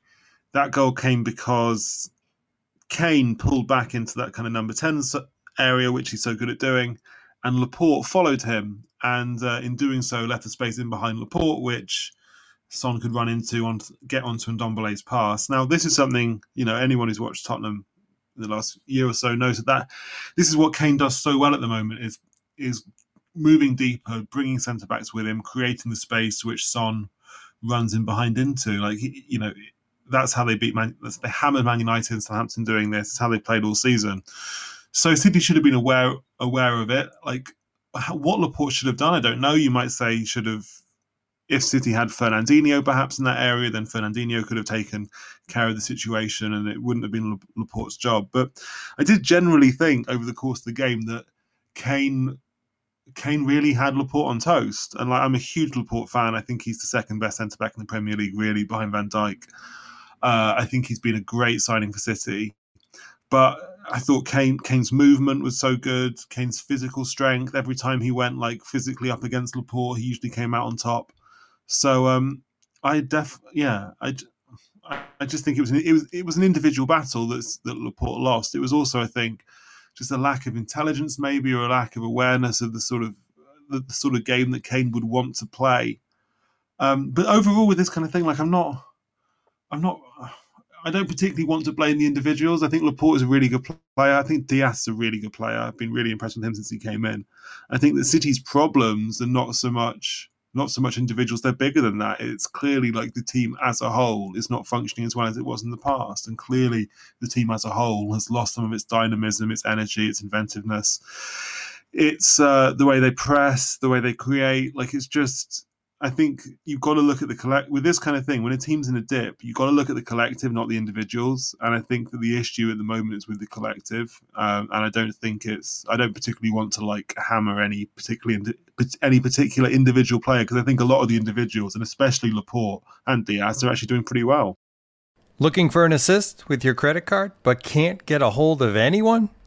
that goal came because Kane pulled back into that kind of number ten area, which he's so good at doing, and Laporte followed him, and uh, in doing so, left a space in behind Laporte, which Son could run into, on, get onto Ndombele's pass. Now, this is something, you know, anyone who's watched Tottenham in the last year or so knows that, that this is what Kane does so well at the moment, is is moving deeper, bringing centre-backs with him, creating the space which Son runs in behind into. Like, you know, that's how they beat Man, they hammered Man United and Southampton doing this. It's how they played all season. So City should have been aware aware of it. Like, what Laporte should have done, I don't know. You might say he should have, if City had Fernandinho perhaps in that area, then Fernandinho could have taken care of the situation and it wouldn't have been Laporte's job. But I did generally think over the course of the game that Kane Kane really had Laporte on toast. And like, I'm a huge Laporte fan. I think he's the second best centre-back in the Premier League, really, behind Van Dijk. Uh, I think he's been a great signing for City. But I thought Kane, Kane's movement was so good. Kane's physical strength, every time he went like physically up against Laporte, he usually came out on top. So um, I def, yeah, I, I just think it was an, it was it was an individual battle that's, that Laporte lost. It was also, I think, just a lack of intelligence, maybe, or a lack of awareness of the sort of the, the sort of game that Kane would want to play. Um, but overall, with this kind of thing, like I'm not, I'm not. I don't particularly want to blame the individuals. I think Laporte is a really good player. I think Diaz is a really good player. I've been really impressed with him since he came in. I think that City's problems are not so much not so much individuals. They're bigger than that. It's clearly like the team as a whole is not functioning as well as it was in the past. And clearly the team as a whole has lost some of its dynamism, its energy, its inventiveness. It's uh, the way they press, the way they create. Like it's just... I think you've got to look at the collect with this kind of thing. When a team's in a dip, you've got to look at the collective, not the individuals. And I think that the issue at the moment is with the collective. Um, and I don't think it's. I don't particularly want to like hammer any particularly any particular individual player, because I think a lot of the individuals, and especially Laporte and Diaz, are actually doing pretty well. Looking for an assist with your credit card, but can't get a hold of anyone?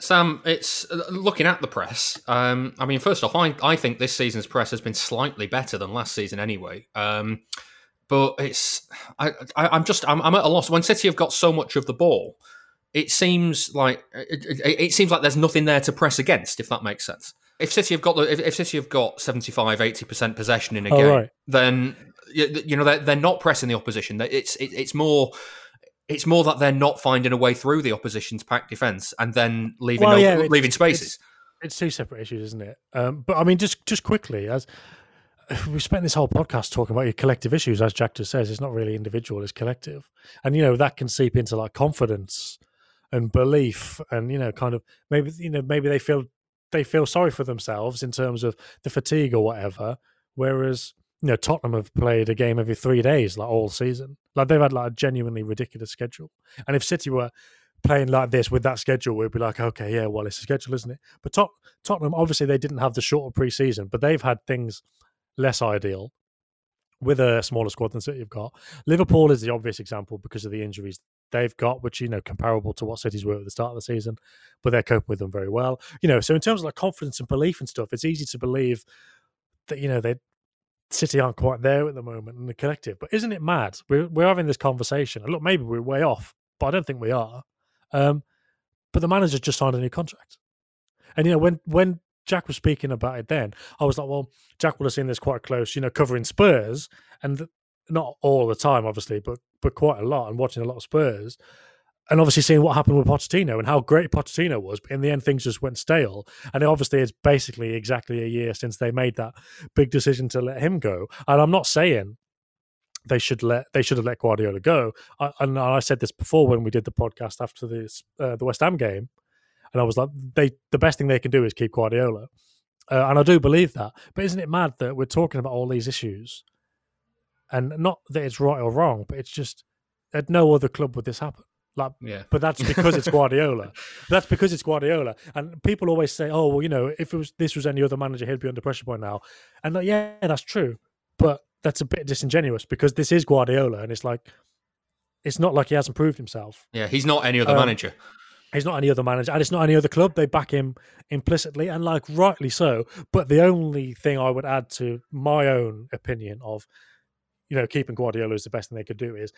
Sam, it's looking at the press. Um, I mean, first off, I, I think this season's press has been slightly better than last season anyway. Um, but it's, I, I, I'm just, I'm, I'm at a loss. When City have got so much of the ball, it seems like it, it, it seems like there's nothing there to press against. If that makes sense. If City have got, if, if City have got seventy-five, eighty percent possession in a game, right. then you, you know they're, they're not pressing the opposition. It's it, it's more. It's more that they're not finding a way through the opposition's packed defence and then leaving well, no, yeah, leaving spaces. It's, it's two separate issues, isn't it? Um, but I mean, just just quickly, as we've spent this whole podcast talking about your collective issues, as Jack just says, it's not really individual, it's collective. And, you know, that can seep into like confidence and belief and, you know, kind of maybe, you know, maybe they feel they feel sorry for themselves in terms of the fatigue or whatever. Whereas, you know, Tottenham have played a game every three days, like all season. Like they've had like a genuinely ridiculous schedule. And if City were playing like this with that schedule, we'd be like, okay, yeah, well, it's a schedule, isn't it? But Tot- Tottenham, obviously, they didn't have the shorter pre-season, but they've had things less ideal with a smaller squad than City have got. Liverpool is the obvious example because of the injuries they've got, which, you know, comparable to what City's were at the start of the season, but they're coping with them very well. You know, so in terms of like confidence and belief and stuff, it's easy to believe that, you know, they City aren't quite there at the moment in the collective. But isn't it mad? We're, we're having this conversation. Look, maybe we're way off, but I don't think we are. Um, but the manager just signed a new contract. And, you know, when, when Jack was speaking about it then, I was like, well, Jack will have seen this quite close, you know, covering Spurs. And th- not all the time, obviously, but but quite a lot and watching a lot of Spurs. And obviously seeing what happened with Pochettino and how great Pochettino was. But in the end, things just went stale. And it obviously is basically exactly a year since they made that big decision to let him go. And I'm not saying they should let they should have let Guardiola go. I, and I said this before when we did the podcast after this, uh, the West Ham game. And I was like, they the best thing they can do is keep Guardiola. Uh, and I do believe that. But isn't it mad that we're talking about all these issues? And not that it's right or wrong, but it's just at no other club would this happen. Like, yeah. But that's because it's Guardiola. That's because it's Guardiola. And people always say, oh, well, you know, if it was this was any other manager, he'd be under pressure by now. And like, yeah, that's true. But that's a bit disingenuous because this is Guardiola. And it's like, it's not like he hasn't proved himself. Yeah, he's not any other um, manager. He's not any other manager. And it's not any other club. They back him implicitly and like rightly so. But the only thing I would add to my own opinion of, you know, keeping Guardiola is the best thing they could do is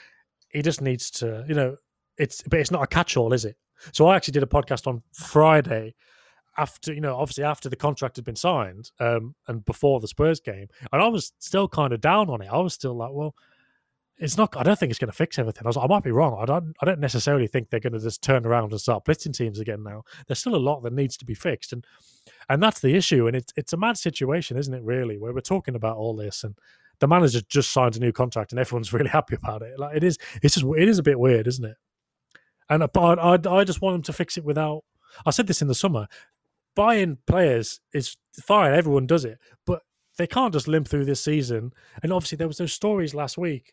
he just needs to, you know, It's but it's not a catch-all, is it? So I actually did a podcast on Friday after, you know, obviously after the contract had been signed um, and before the Spurs game, and I was still kind of down on it. I was still like, well, it's not, I don't think it's going to fix everything. I was like, I might be wrong. I don't, I don't necessarily think they're going to just turn around and start blitzing teams again now. There's still a lot that needs to be fixed. And, and that's the issue. And it's, it's a mad situation, isn't it, really, where we're talking about all this and the manager just signed a new contract and everyone's really happy about it. Like it is, it's just, it is a bit weird, isn't it? And but I, I just want them to fix it without, I said this in the summer, buying players is fine. Everyone does it, but they can't just limp through this season. And obviously there was those stories last week.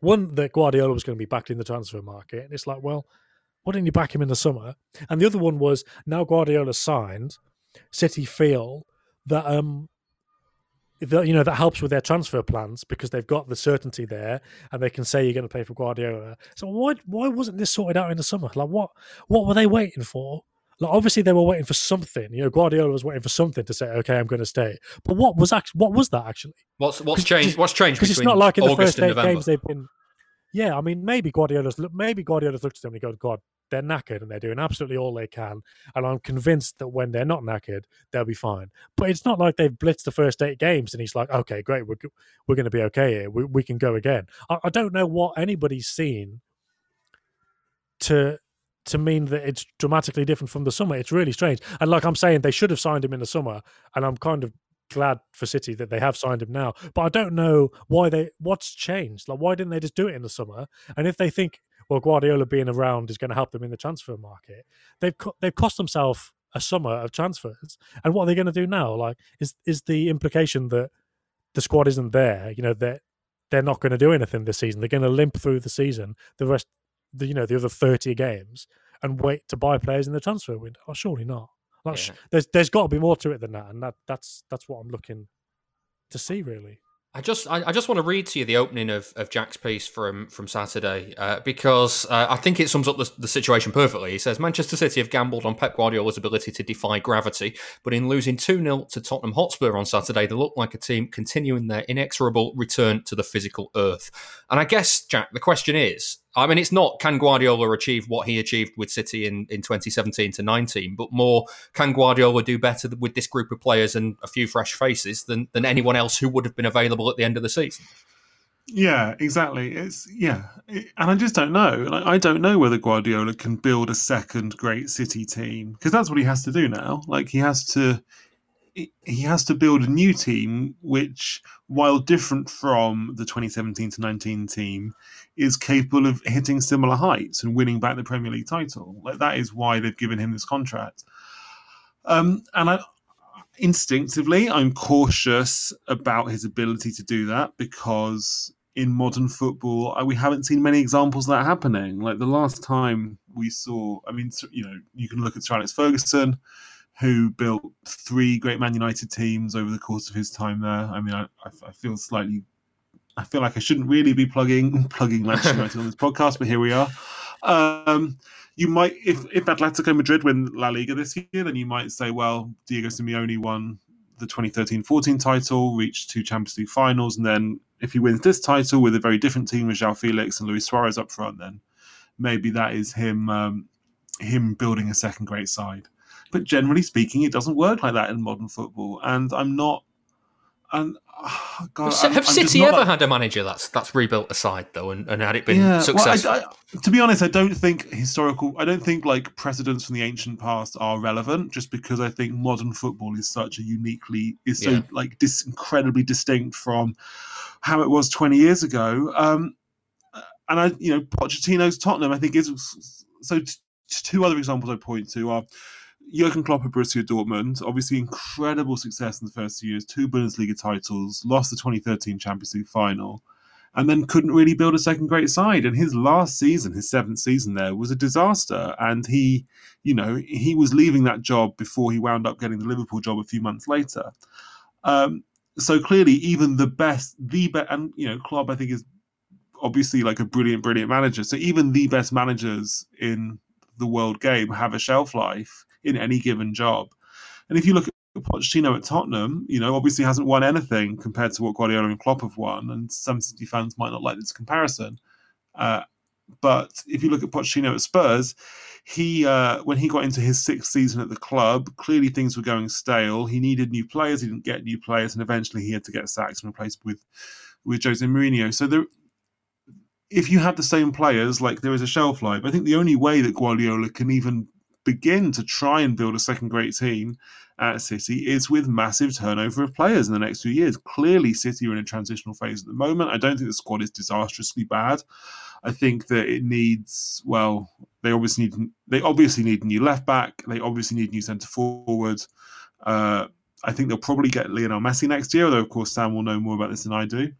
One, that Guardiola was going to be back in the transfer market. And it's like, well, why didn't you back him in the summer? And the other one was, now Guardiola signed, City feel that, um, that, you know, that helps with their transfer plans because they've got the certainty there and they can say you're going to play for Guardiola. So why why wasn't this sorted out in the summer? Like, what what were they waiting for? Like, obviously they were waiting for something. You know, Guardiola was waiting for something to say, okay, I'm going to stay. But what was actually, what was that actually? What's what's changed? What's changed? Because it's not like in the first eight games they've been. Yeah, I mean, maybe Guardiola's maybe Guardiola's looked at them and go, God, they're knackered and they're doing absolutely all they can. And I'm convinced that when they're not knackered, they'll be fine. But it's not like they've blitzed the first eight games and he's like, okay, great, we're we're going to be okay here. We we can go again. I, I don't know what anybody's seen to. to mean that it's dramatically different from the summer. It's really strange. And like I'm saying, they should have signed him in the summer, and I'm kind of glad for City that they have signed him now. But I don't know why they, what's changed. Like, why didn't they just do it in the summer? And if they think, well, Guardiola being around is going to help them in the transfer market, they've co- they've cost themselves a summer of transfers. And what are they going to do now? Like, is is the implication that the squad isn't there? You know, they're, they're not going to do anything this season. They're going to limp through the season, the rest, the, you know, the other thirty games, and wait to buy players in the transfer window. Oh, surely not. Like, yeah. There's there's got to be more to it than that, and that that's that's what I'm looking to see, really. I just I, I just want to read to you the opening of, of Jack's piece from from Saturday uh, because uh, I think it sums up the, the situation perfectly. He says Manchester City have gambled on Pep Guardiola's ability to defy gravity, but in losing two nil to Tottenham Hotspur on Saturday, they look like a team continuing their inexorable return to the physical earth. And I guess, Jack, the question is. I mean, it's not can Guardiola achieve what he achieved with City in, in twenty seventeen to nineteen, but more can Guardiola do better with this group of players and a few fresh faces than, than anyone else who would have been available at the end of the season? Yeah, exactly. It's yeah, it, and I just don't know. Like, I don't know whether Guardiola can build a second great City team because that's what he has to do now. Like he has to, he has to build a new team, which, while different from the twenty seventeen to nineteen team, is capable of hitting similar heights and winning back the Premier League title. Like that is why they've given him this contract. Um, and I, instinctively, I'm cautious about his ability to do that because in modern football, we haven't seen many examples of that happening. Like the last time we saw, I mean, you know, you can look at Sir Alex Ferguson, who built three great Man United teams over the course of his time there. I mean, I, I feel slightly... I feel like I shouldn't really be plugging plugging Manchester United on this podcast, but here we are. Um, you might, if, if Atletico Madrid win La Liga this year, then you might say, well, Diego Simeone won the twenty thirteen fourteen title, reached two Champions League finals, and then if he wins this title with a very different team with João Felix and Luis Suarez up front, then maybe that is him um, him building a second great side. But generally speaking, it doesn't work like that in modern football, and I'm not. And oh God, have I'm, City I'm ever like... had a manager that's that's rebuilt a side though, and, and had it been yeah, successful? Well, I, I, to be honest, I don't think historical. I don't think like precedents from the ancient past are relevant, just because I think modern football is such a uniquely is so yeah. like dis, incredibly distinct from how it was twenty years ago. Um, and I, you know, Pochettino's Tottenham, I think is so. T- two other examples I point to are. Jürgen Klopp at Borussia Dortmund, obviously incredible success in the first two years, two Bundesliga titles, lost the twenty thirteen Champions League final, and then couldn't really build a second great side. And his last season, his seventh season there, was a disaster. And he, you know, he was leaving that job before he wound up getting the Liverpool job a few months later. Um, so clearly, even the best, the best, and, you know, Klopp, I think, is obviously like a brilliant, brilliant manager. So even the best managers in the world game have a shelf life in any given job. And if you look at Pochettino at Tottenham, you know, obviously hasn't won anything compared to what Guardiola and Klopp have won, and some City fans might not like this comparison. Uh, But if you look at Pochettino at Spurs, he uh, when he got into his sixth season at the club, clearly things were going stale. He needed new players. He didn't get new players. And eventually he had to get sacked and replaced with, with Jose Mourinho. So there, if you had the same players, like, there is a shelf life. I think the only way that Guardiola can even begin to try and build a second-rate team at City is with massive turnover of players in the next few years. Clearly, City are in a transitional phase at the moment. I don't think the squad is disastrously bad. I think that it needs, well, they obviously need they obviously need a new left-back. They obviously need a new centre-forward. Uh, I think they'll probably get Lionel Messi next year, although, of course, Sam will know more about this than I do.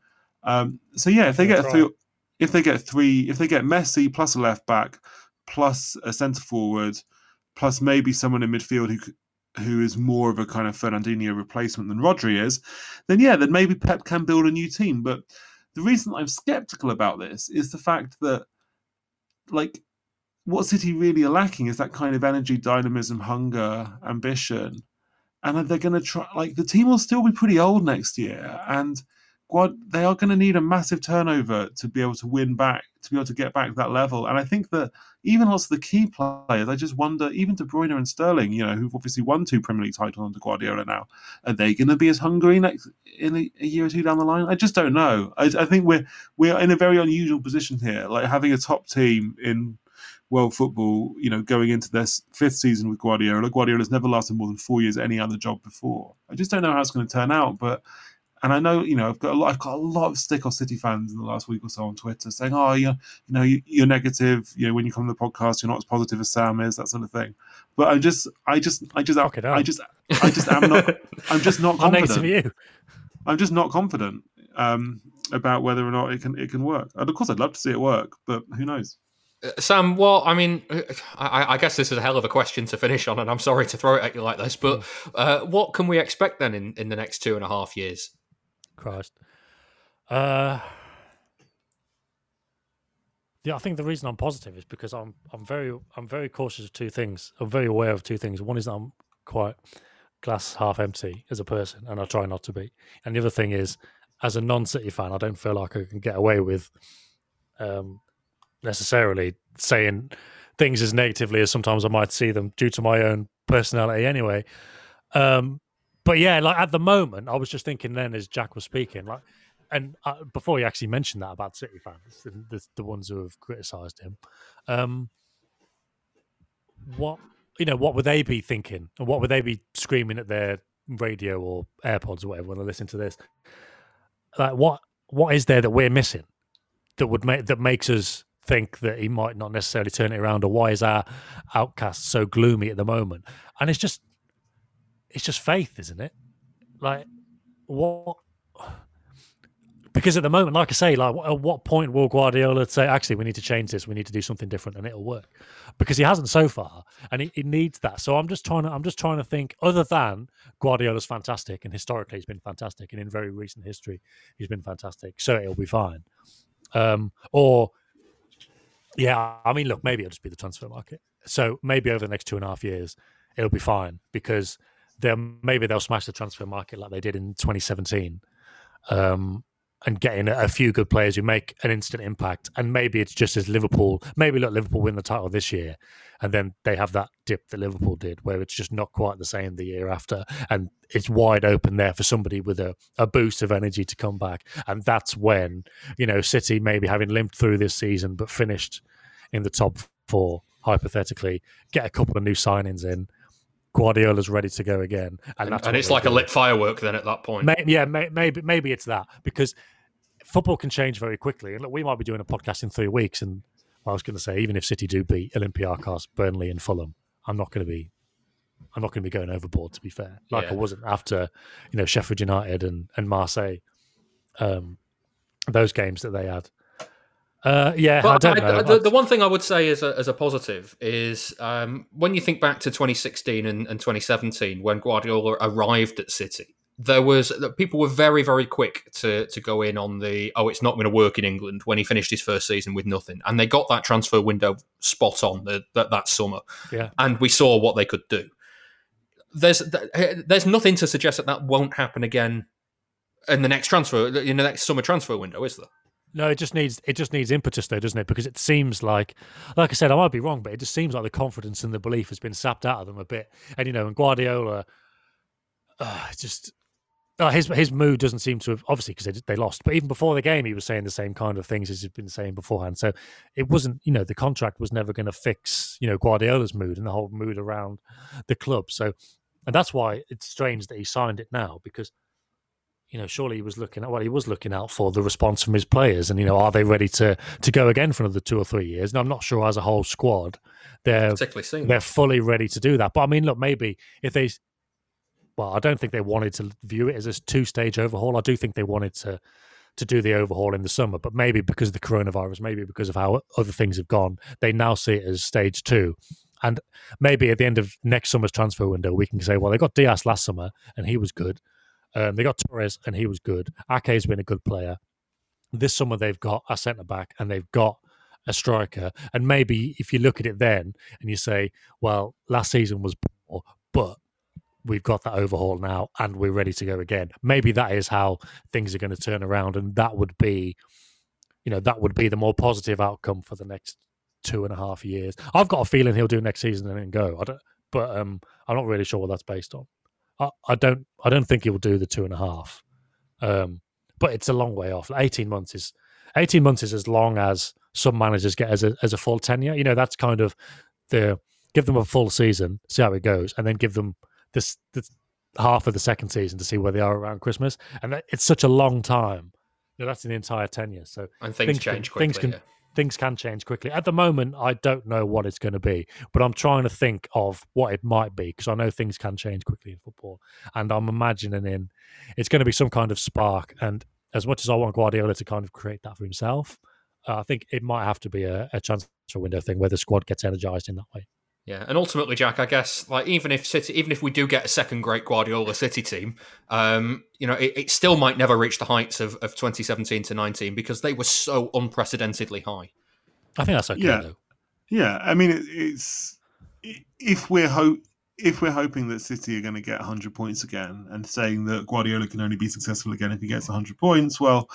Um, so, yeah, if they That's get right. three, if they get three, if they get Messi plus a left-back plus a centre-forward, plus maybe someone in midfield who who is more of a kind of Fernandinho replacement than Rodri is, then yeah, then maybe Pep can build a new team. But the reason I'm sceptical about this is the fact that, like, what City really are lacking is that kind of energy, dynamism, hunger, ambition. And they're going to try, like, the team will still be pretty old next year. And they are going to need a massive turnover to be able to win back, to be able to get back to that level. And I think that even lots of the key players, I just wonder, even De Bruyne and Sterling, you know, who've obviously won two Premier League titles under Guardiola now, are they going to be as hungry next in a, a year or two down the line? I just don't know. I, I think we're we're in a very unusual position here, like having a top team in world football, you know, going into their fifth season with Guardiola. Guardiola's never lasted more than four years at any other job before. I just don't know how it's going to turn out, but. And I know, you know, I've got a lot, I've got a lot of stick off City fans in the last week or so on Twitter saying, oh, you're, you know, you're negative. You know, when you come to the podcast, you're not as positive as Sam is, that sort of thing. But I'm just, I just, I just, I just, I just, I just am not, I'm just not confident. How negative are you? I'm just not confident um, about whether or not it can, it can work. And of course, I'd love to see it work, but who knows? Sam, well, I mean, I, I guess this is a hell of a question to finish on, and I'm sorry to throw it at you like this, but uh, what can we expect then in, in the next two and a half years? Christ. Uh, yeah, I think the reason I'm positive is because I'm I'm very I'm very cautious of two things. I'm very aware of two things. One is that I'm quite glass half empty as a person, and I try not to be. And the other thing is, as a non-City fan, I don't feel like I can get away with um, necessarily saying things as negatively as sometimes I might see them due to my own personality anyway. Um But yeah, like at the moment, I was just thinking then as Jack was speaking, like, and I, before he actually mentioned that about City fans, the, the, the ones who have criticised him, um, what you know, what would they be thinking, and what would they be screaming at their radio or AirPods or whatever when they listen to this? Like, what what is there that we're missing that would make that makes us think that he might not necessarily turn it around, or why is our outcast so gloomy at the moment? And it's just. It's just faith, isn't it? Like, what? Because at the moment, like I say, like at what point will Guardiola say, actually, we need to change this, we need to do something different, and it'll work? Because he hasn't so far, and he, he needs that. So I'm just trying to, I'm just trying to think. Other than Guardiola's fantastic, and historically he's been fantastic, and in very recent history he's been fantastic. So it'll be fine. Um, or, yeah, I mean, look, maybe it'll just be the transfer market. So maybe over the next two and a half years, it'll be fine because. They'll, maybe they'll smash the transfer market like they did in twenty seventeen um, and get in a few good players who make an instant impact. And maybe it's just as Liverpool, maybe look, Liverpool win the title this year and then they have that dip that Liverpool did where it's just not quite the same the year after. And it's wide open there for somebody with a, a boost of energy to come back. And that's when, you know, City maybe having limped through this season but finished in the top four, hypothetically, get a couple of new signings in. Guardiola's ready to go again, and, and, and it's like doing. A lit firework. Then at that point, maybe, yeah, may, maybe maybe it's that because football can change very quickly. And look, we might be doing a podcast in three weeks, and I was going to say, even if City do beat Olympiacos, Burnley, and Fulham, I'm not going to be, I'm not going to be going overboard. To be fair, like yeah. I wasn't after, you know, Sheffield United and and Marseille, um, those games that they had. Uh, yeah, but I don't know. I, the, the one thing I would say as a, as a positive is um, when you think back to twenty sixteen and, and twenty seventeen, when Guardiola arrived at City, there was people were very, very quick to to go in on the, oh, it's not going to work in England when he finished his first season with nothing. And they got that transfer window spot on the, the, that summer. Yeah. And we saw what they could do. There's There's nothing to suggest that that won't happen again in the next transfer, in the next summer transfer window, is there? No, it just needs it just needs impetus though, doesn't it? Because it seems like, like I said, I might be wrong, but it just seems like the confidence and the belief has been sapped out of them a bit. And you know, and Guardiola, uh, just uh, his his mood doesn't seem to have, obviously because they they lost. But even before the game, he was saying the same kind of things as he's been saying beforehand. So it wasn't, you know, the contract was never going to fix, you know, Guardiola's mood and the whole mood around the club. So, and that's why it's strange that he signed it now, because, you know, surely he was looking at, well, he was looking out for the response from his players, and you know, are they ready to to go again for another two or three years? And I'm not sure as a whole squad they're they're fully ready to do that. But I mean, look, maybe if they, well, I don't think they wanted to view it as a two stage overhaul. I do think they wanted to to do the overhaul in the summer, but maybe because of the coronavirus, maybe because of how other things have gone, they now see it as stage two. And maybe at the end of next summer's transfer window, we can say, well, they got Diaz last summer and he was good. Um, they got Torres and he was good. Ake's been a good player. This summer they've got a centre-back and they've got a striker. And maybe if you look at it then and you say, well, last season was poor, but we've got that overhaul now and we're ready to go again. Maybe that is how things are going to turn around, and that would be, you know, that would be the more positive outcome for the next two and a half years. I've got a feeling he'll do next season and then go. I don't, but um, I'm not really sure what that's based on. I don't. I don't think he will do the two and a half, um, but it's a long way off. Like eighteen months is eighteen months is as long as some managers get as a as a full tenure. You know, that's kind of the give them a full season, see how it goes, and then give them this, this half of the second season to see where they are around Christmas. And that, it's such a long time. You know, that's an entire tenure. So and things, things change can, quickly. Things can, yeah. Things can change quickly. At the moment, I don't know what it's going to be, but I'm trying to think of what it might be, because I know things can change quickly in football. And I'm imagining in it's going to be some kind of spark. And as much as I want Guardiola to kind of create that for himself, uh, I think it might have to be a, a transfer window thing where the squad gets energised in that way. Yeah, and ultimately, Jack, I guess, like even if City, even if we do get a second great Guardiola City team, um, you know, it, it still might never reach the heights of, of twenty seventeen to nineteen because they were so unprecedentedly high. I think that's okay, yeah. though. Yeah, I mean, it, it's if we're ho- if we're hoping that City are going to get one hundred points again, and saying that Guardiola can only be successful again if he gets one hundred points, well,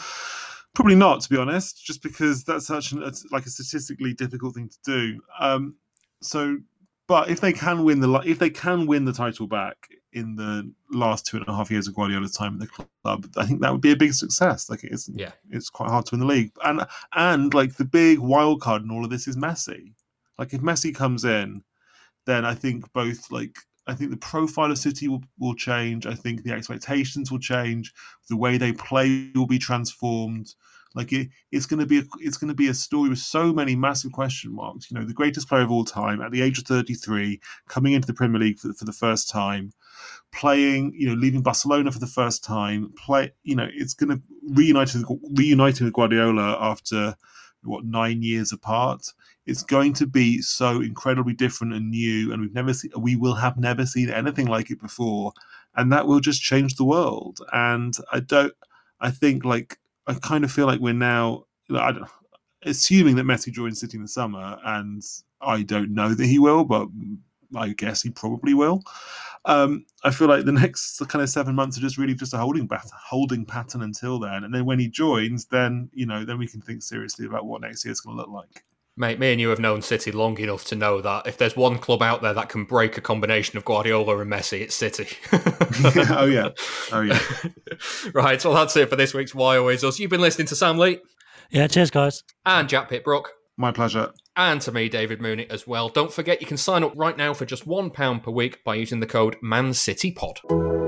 probably not, to be honest, just because that's such an, like a statistically difficult thing to do. Um, so. But if they can win the if they can win the title back in the last two and a half years of Guardiola's time at the club, I think that would be a big success. Like it's yeah. it's quite hard to win the league, and and like the big wild card in all of this is Messi. Like if Messi comes in, then I think both like I think the profile of City will, will change. I think the expectations will change. The way they play will be transformed. Like it, it's going to be a, it's going to be a story with so many massive question marks. You know, the greatest player of all time at the age of thirty-three, coming into the Premier League for, for the first time, playing, you know, leaving Barcelona for the first time, play, you know, it's going to reunite with, reuniting with Guardiola after what nine years apart. It's going to be so incredibly different and new, and we've never seen, we will have never seen anything like it before, and that will just change the world. And I don't, I think like. I kind of feel like we're now, I don't, assuming that Messi joins City in the summer, and I don't know that he will, but I guess he probably will. Um, I feel like the next kind of seven months are just really just a holding bat, holding pattern until then. And then when he joins, then, you know, then we can think seriously about what next year's going to look like. Mate, me and you have known City long enough to know that if there's one club out there that can break a combination of Guardiola and Messi, it's City. oh, yeah. Oh, yeah. Right, well, that's it for this week's Why Always Us. You've been listening to Sam Lee. Yeah, cheers, guys. And Jack Pitbrook. My pleasure. And to me, David Mooney, as well. Don't forget, you can sign up right now for just one pound per week by using the code MANCITYPOD.